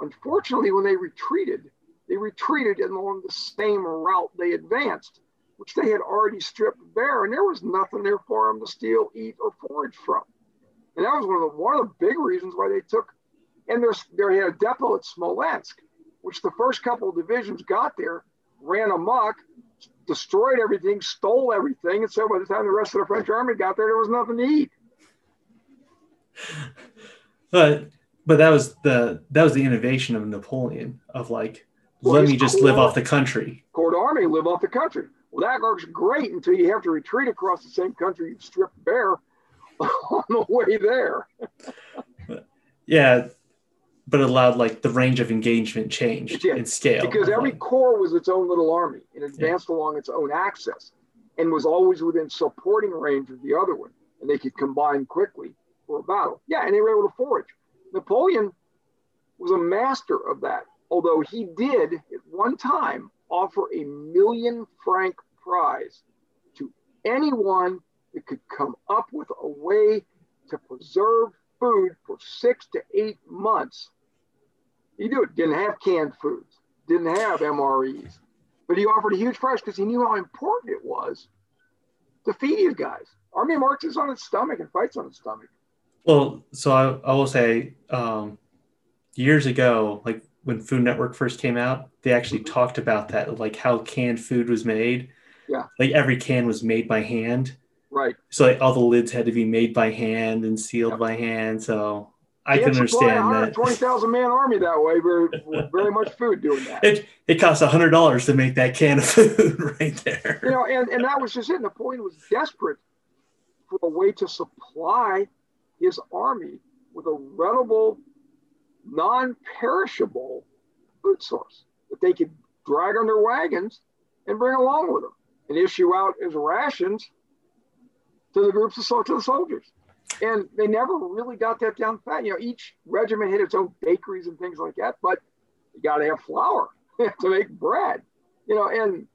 Unfortunately, when they retreated, They retreated along the same route they advanced, which they had already stripped bare, and there was nothing there for them to steal, eat, or forage from. And that was one of the big reasons why they took, and they had a depot at Smolensk, which the first couple of divisions got there, ran amok, destroyed everything, stole everything, and so by the time the rest of the French army got there was nothing to eat. But that was the innovation of Napoleon, of like, let me just live off the country. Court army, live off the country. Well, that works great until you have to retreat across the same country you stripped bare on the way there. Yeah, but it allowed like the range of engagement changed in scale. Because every corps was its own little army and advanced along its own axis and was always within supporting range of the other one. And they could combine quickly for a battle. Yeah, and they were able to forage. Napoleon was a master of that, although he did at one time offer a $1 million franc prize to anyone that could come up with a way to preserve food for 6 to 8 months. He didn't have canned foods, didn't have MREs, but he offered a huge price because he knew how important it was to feed these guys. Army marches on its stomach and fights on its stomach. Well, so I will say, years ago, like when Food Network first came out, they actually talked about that, like how canned food was made. Yeah. Like every can was made by hand. Right. So like all the lids had to be made by hand and sealed by hand. So I can understand that. 20,000 man army that way, very much food doing that. It costs $100 to make that can of food right there. You know, and that was just it. Napoleon was desperate for a way to supply his army with a rentable, non-perishable food source that they could drag on their wagons and bring along with them and issue out as rations to the groups of to the soldiers. And they never really got that down pat. You know, each regiment had its own bakeries and things like that, but you got to have flour to make bread. You know, and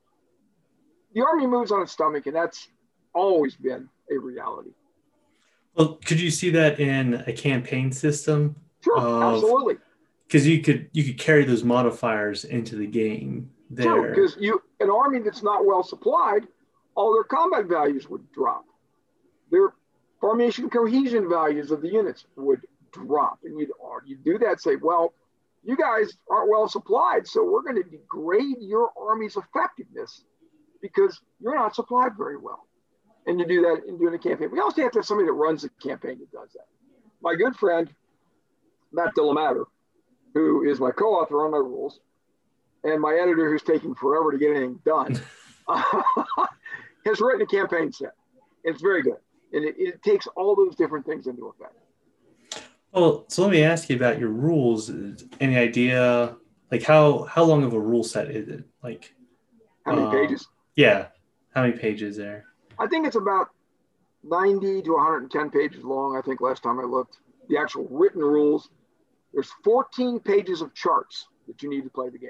the army moves on its stomach, and that's always been a reality. Well, could you see that in a campaign system? Sure, absolutely. Because you could carry those modifiers into the game there. Sure, because an army that's not well supplied, all their combat values would drop. Their formation cohesion values of the units would drop. And you'd do that, say, well, you guys aren't well supplied, so we're going to degrade your army's effectiveness because you're not supplied very well. And you do that in doing a campaign. We also have to have somebody that runs the campaign that does that. My good friend, Matt Delamater, who is my co-author on my rules, and my editor who's taking forever to get anything done, has written a campaign set. It's very good. And it takes all those different things into effect. Well, so let me ask you about your rules. Any idea, like how long of a rule set is it? Like how many pages? Yeah. How many pages there? I think it's about 90 to 110 pages long, I think, last time I looked. The actual written rules. There's 14 pages of charts that you need to play the game.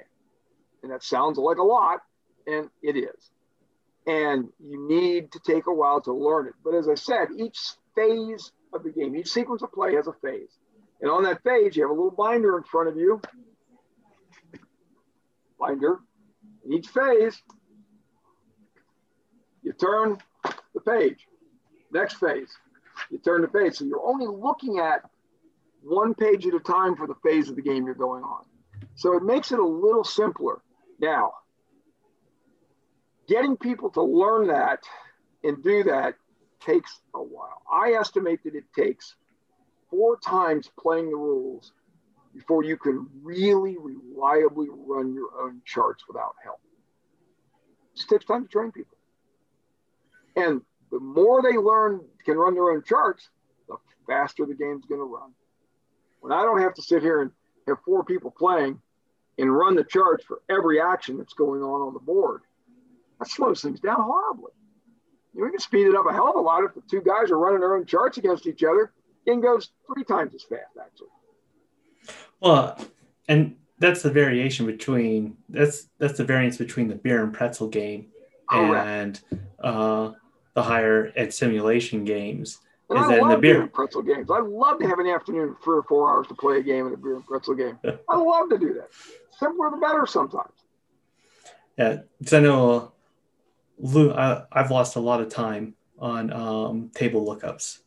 And that sounds like a lot, and it is. And you need to take a while to learn it. But as I said, each phase of the game, each sequence of play has a phase. And on that phase, you have a little binder in front of you. Binder. In each phase, you turn the page. Next phase, you turn the page. So you're only looking at one page at a time for the phase of the game you're going on. So it makes it a little simpler. Now, getting people to learn that and do that takes a while. I estimate that it takes 4 times playing the rules before you can really reliably run your own charts without help. It just takes time to train people. And the more they learn, can run their own charts, the faster the game's going to run. When I don't have to sit here and have 4 people playing and run the charts for every action that's going on the board, that slows things down horribly. You know, we can speed it up a hell of a lot if the 2 guys are running their own charts against each other. The game goes 3 times as fast, actually. Well, and that's the variation between that's the variance between the beer and pretzel game and the higher ed simulation games And I love beer pretzel games. I love to have an afternoon 3 or 4 hours to play a game and a beer and pretzel game. I love to do that. Simpler the better sometimes. Yeah, because I know Lou, I've lost a lot of time on table lookups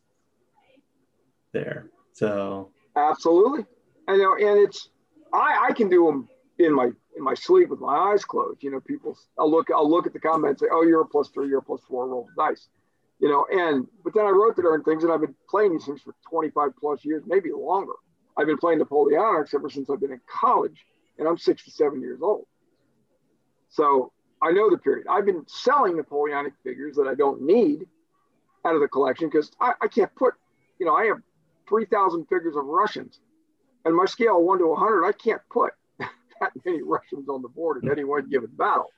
there. So absolutely, I know, and it's I can do them in my sleep with my eyes closed. You know, people I'll look at the comments and say, oh, you're a +3, you're a +4, roll the dice. You know, but then I wrote the darn things, and I've been playing these things for 25 plus years, maybe longer. I've been playing Napoleonics ever since I've been in college, and I'm 67 years old. So I know the period. I've been selling Napoleonic figures that I don't need out of the collection because I can't put, you know, I have 3,000 figures of Russians, and my scale of 1 to 100, I can't put that many Russians on the board in any one given battle.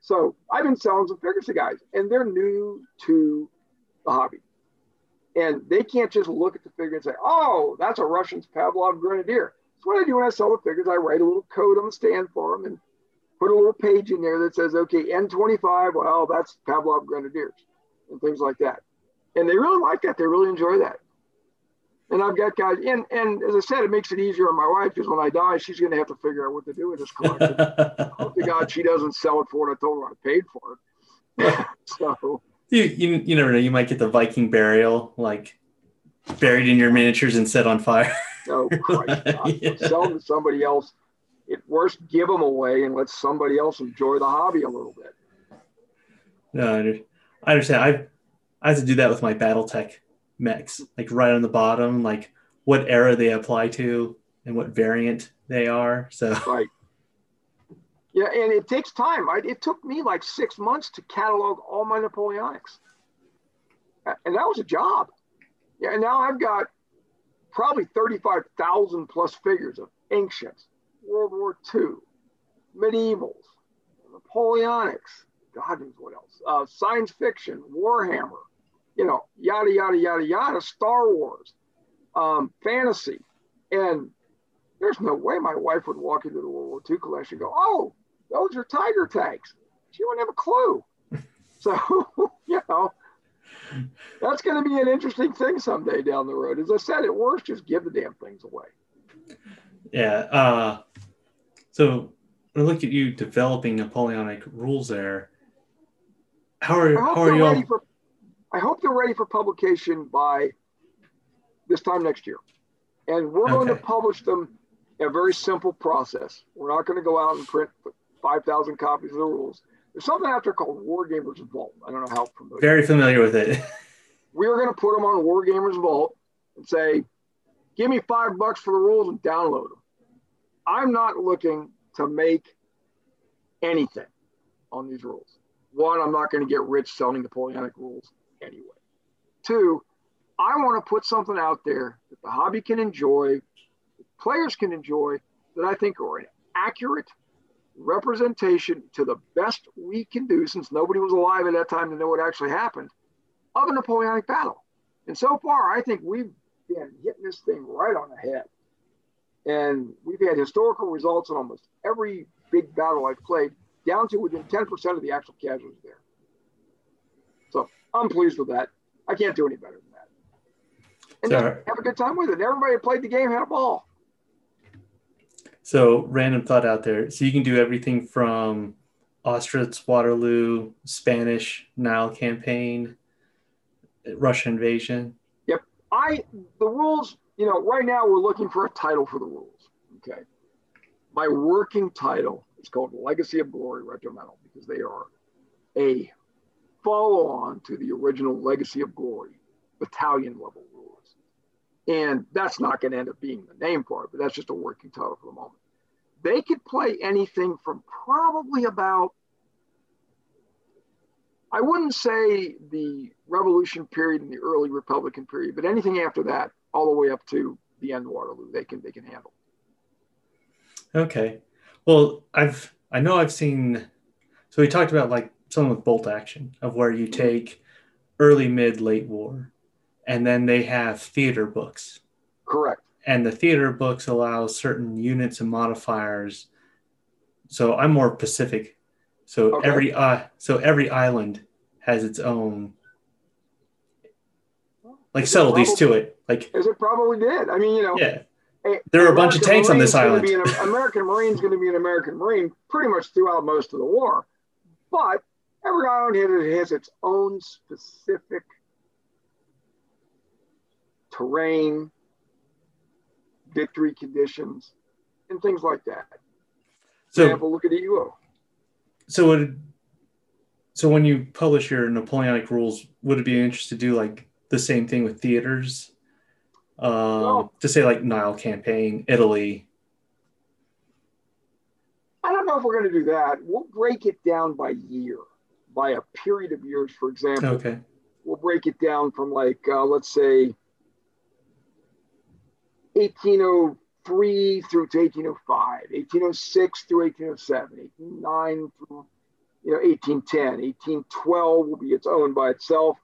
So I've been selling some figures to guys, and they're new to the hobby, and they can't just look at the figure and say, oh, that's a Russian's Pavlov Grenadier. That's what I do when I sell the figures. I write a little code on the stand for them and put a little page in there that says, okay, N25, well, that's Pavlov Grenadiers and things like that, and they really like that. They really enjoy that. And I've got guys, and as I said, it makes it easier on my wife, because when I die, she's going to have to figure out what to do with this collection. Hope to God she doesn't sell it for what I told her I paid for it. So You never know. You might get the Viking burial, like buried in your miniatures and set on fire. Oh, Christ. Yeah. Sell them to somebody else. At worst, give them away and let somebody else enjoy the hobby a little bit. No, I understand. I have to do that with my BattleTech mechs, like right on the bottom, like what era they apply to and what variant they are. So right. Yeah, and it takes time. It took me like 6 months to catalog all my Napoleonics. And that was a job. Yeah, and now I've got probably 35,000 plus figures of ancients, World War II, medievals, Napoleonics, God knows what else, science fiction, Warhammer, you know, yada, yada, yada, yada, Star Wars, fantasy. And there's no way my wife would walk into the World War II collection and go, oh, those are Tiger tanks. She wouldn't have a clue. So, you know, that's going to be an interesting thing someday down the road. As I said, at worst, just give the damn things away. Yeah. So when I look at you developing Napoleonic rules there, how are you all? I hope they're ready for publication by this time next year. And we're going to publish them in a very simple process. We're not going to go out and print 5,000 copies of the rules. There's something out there called Wargamer's Vault. I don't know how familiar. Very familiar with it. We are going to put them on Wargamer's Vault and say, give me $5 for the rules and download them. I'm not looking to make anything on these rules. One, I'm not going to get rich selling Napoleonic rules anyway. Two, I want to put something out there that the hobby can enjoy, that players can enjoy, that I think are an accurate representation to the best we can do, since nobody was alive at that time to know what actually happened, of a Napoleonic battle. And so far, I think we've been hitting this thing right on the head. And we've had historical results in almost every big battle I've played, down to within 10% of the actual casualties there. So I'm pleased with that. I can't do any better than that. And have a good time with it. Everybody who played the game had a ball. So, random thought out there. So you can do everything from Austerlitz, Waterloo, Spanish Nile campaign, Russian invasion. Yep. The rules, you know, right now we're looking for a title for the rules. Okay. My working title is called Legacy of Glory Regimental, because they are a follow-on to the original Legacy of Glory battalion level. And that's not going to end up being the name for it, but that's just a working title for the moment. They could play anything from probably about, I wouldn't say the Revolution period and the early Republican period, but anything after that, all the way up to the end of Waterloo, they can handle. Okay. Well, I know I've seen, so we talked about like something with Bolt Action, of where you take early, mid, late war. And then they have theater books. Correct. And the theater books allow certain units and modifiers. So I'm more Pacific. So okay. Every island has its own like subtleties to it. Like, as it probably did. I mean, you know, yeah, there are a bunch of tanks on this island. American Marine's going to be an American Marine pretty much throughout most of the war, but every island has its own specific terrain, victory conditions, and things like that. So, for example, look at EUO. So when you publish your Napoleonic rules, would it be interesting to do like the same thing with theaters? No. To say like Nile campaign, Italy. I don't know if we're going to do that. We'll break it down by year, by a period of years, for example. Okay. We'll break it down from like, let's say, 1803 through to 1805, 1806 through 1807, 1809 through, you know, 1810, 1812 will be its own by itself.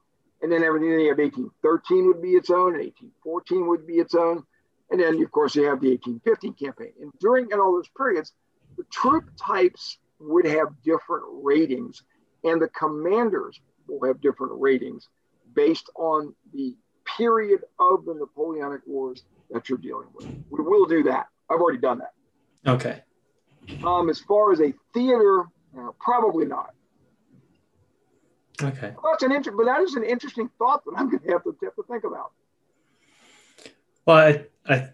And then everything you have 1813 would be its own, and 1814 would be its own. And then, of course, you have the 1815 campaign. And during all those periods, the troop types would have different ratings, and the commanders will have different ratings based on the period of the Napoleonic Wars that you're dealing with. We will do that. I've already done that. Okay. As far as a theater, probably not. Okay. Well, that's an but that is an interesting thought that I'm going to have to think about. Well, I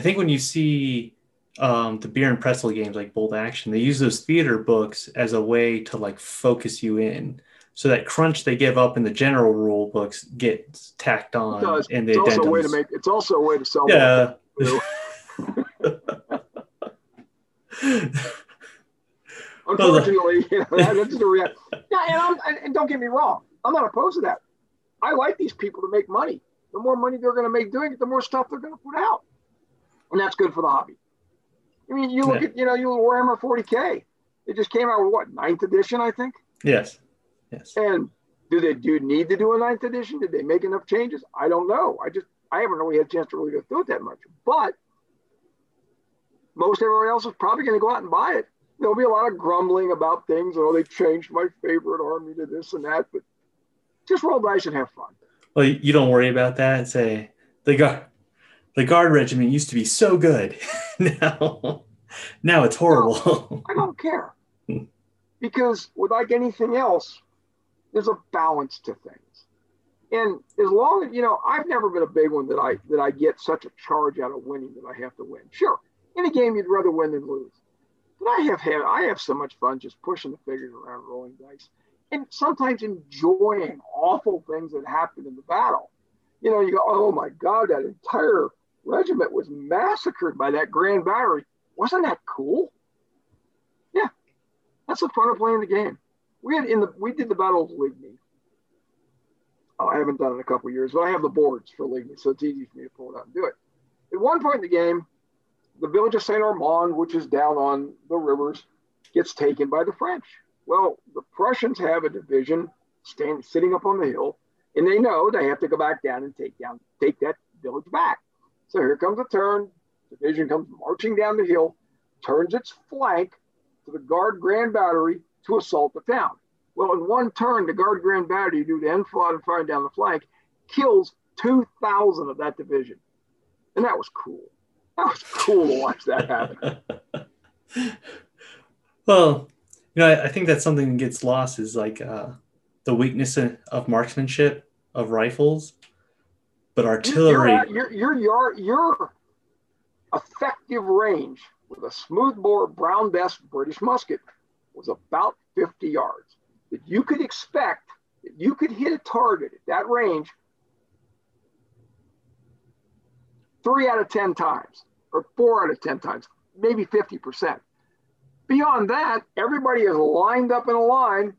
think when you see the beer and pretzel games like Bolt Action, they use those theater books as a way to like focus you in. So that crunch they give up in the general rule books gets tacked on. And it's also a way to make. It's also a way to sell. Yeah. Unfortunately, you know, that's the reality. Yeah, and don't get me wrong. I'm not opposed to that. I like these people to make money. The more money they're going to make doing it, the more stuff they're going to put out, and that's good for the hobby. I mean, you look at you look at Warhammer 40K. It just came out with what, 9th edition, I think. Yes. Yes. And do you need to do a 9th edition? Did they make enough changes? I don't know. I haven't really had a chance to really go through it that much. But most everyone else is probably going to go out and buy it. There'll be a lot of grumbling about things. Oh, they changed my favorite army to this and that. But just roll dice and have fun. Well, you don't worry about that and say the guard regiment used to be so good. now it's horrible. No, I don't care. Because like anything else, there's a balance to things. And as long as, you know, I've never been a big one that I get such a charge out of winning that I have to win. Sure, in a game, you'd rather win than lose. But I have so much fun just pushing the figures around, rolling dice, and sometimes enjoying awful things that happened in the battle. You know, you go, oh my God, that entire regiment was massacred by that grand battery. Wasn't that cool? Yeah. That's the fun of playing the game. We did the Battle of Ligny. Oh, I haven't done it in a couple of years, but I have the boards for Ligny, so it's easy for me to pull it out and do it. At one point in the game, the village of Saint Armand, which is down on the rivers, gets taken by the French. Well, the Prussians have a division sitting up on the hill, and they know they have to go back down and take that village back. So here comes a turn. Division comes marching down the hill, turns its flank to the Guard Grand Battery to assault the town. Well, in one turn, the Guard Grand Battery, due to enfilade and firing down the flank, kills 2,000 of that division. And that was cool. That was cool to watch that happen. Well, you know, I think that's something that gets lost is like the weakness of marksmanship of rifles, but artillery. Your effective range with a smoothbore Brown Bess British musket was about 50 yards. That you could expect that you could hit a target at that range 3 out of 10 times or 4 out of 10 times, maybe 50%. Beyond that, everybody is lined up in a line,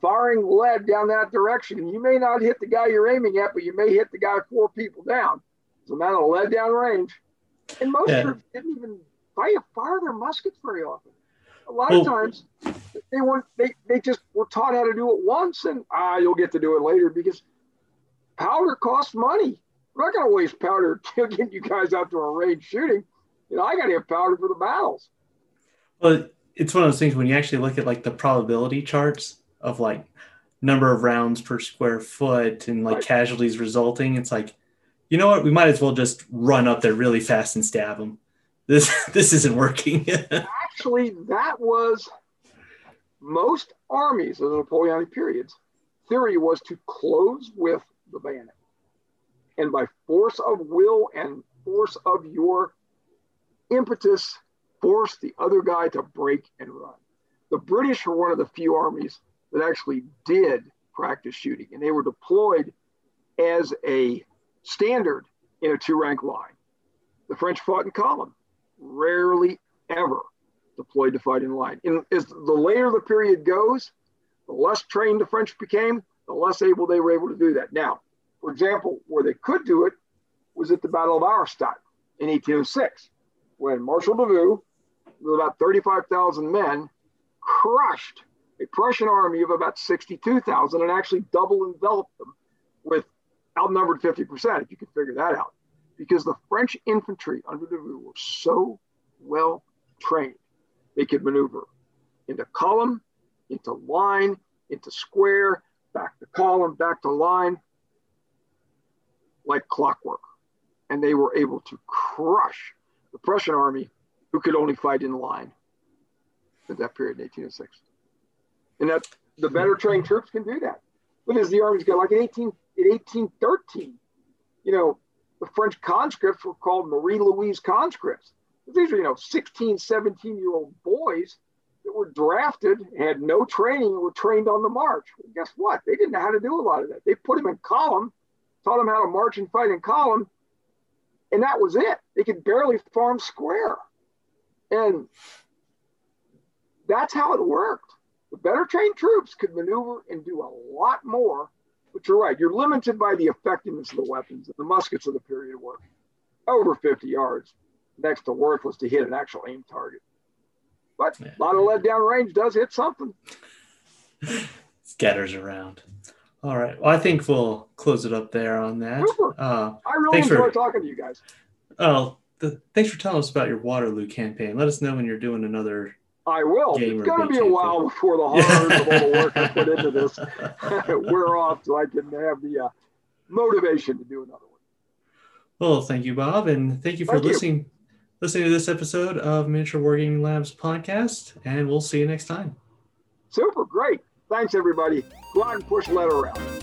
firing lead down that direction. And you may not hit the guy you're aiming at, but you may hit the guy 4 people down. It's a matter of lead down range. And most troops didn't even fire their muskets very often. A lot of times they just were taught how to do it once, and you'll get to do it later because powder costs money. We're not going to waste powder to get you guys out to a range shooting. You know, I got to have powder for the battles. Well, it's one of those things when you actually look at like the probability charts of like number of rounds per square foot and like casualties resulting, it's like, you know what, we might as well just run up there really fast and stab them. This isn't working. Actually, that was most armies of the Napoleonic periods. Theory was to close with the bayonet. And by force of will and force of your impetus, force the other guy to break and run. The British were one of the few armies that actually did practice shooting, and they were deployed as a standard in a two-rank line. The French fought in column, rarely ever deployed to fight in line. And as the later the period goes, the less trained the French became, the less able they were able to do that. Now, for example, where they could do it was at the Battle of Austerlitz in 1806, when Marshal Davout, with about 35,000 men, crushed a Prussian army of about 62,000 and actually double enveloped them with outnumbered 50%, if you can figure that out, because the French infantry under Davout were so well trained. They could maneuver into column, into line, into square, back to column, back to line, like clockwork. And they were able to crush the Prussian army, who could only fight in line at that period in 1806. And that the better trained troops can do that. But as the armies go, like in 1813, you know, the French conscripts were called Marie-Louise conscripts. These were, you know, 16, 17-year-old boys that were drafted, had no training, and were trained on the march. Well, guess what? They didn't know how to do a lot of that. They put them in column, taught them how to march and fight in column, and that was it. They could barely farm square. And that's how it worked. The better trained troops could maneuver and do a lot more, but you're right. You're limited by the effectiveness of the weapons. The muskets of the period were over 50 yards. Next to worthless to hit an actual aim target. But a lot of lead down range does hit something. Scatters around. All right. Well, I think we'll close it up there on that. Super. I really enjoyed talking to you guys. Oh, thanks for telling us about your Waterloo campaign. Let us know when you're doing another. I will. It's going to be a while before the hard of all the work I put into this. We're off, so I can have the motivation to do another one. Well, thank you, Bob, and thank you for listening to this episode of Miniature Wargaming Labs podcast, and we'll see you next time. Super, great. Thanks, everybody. Go out and push lead around.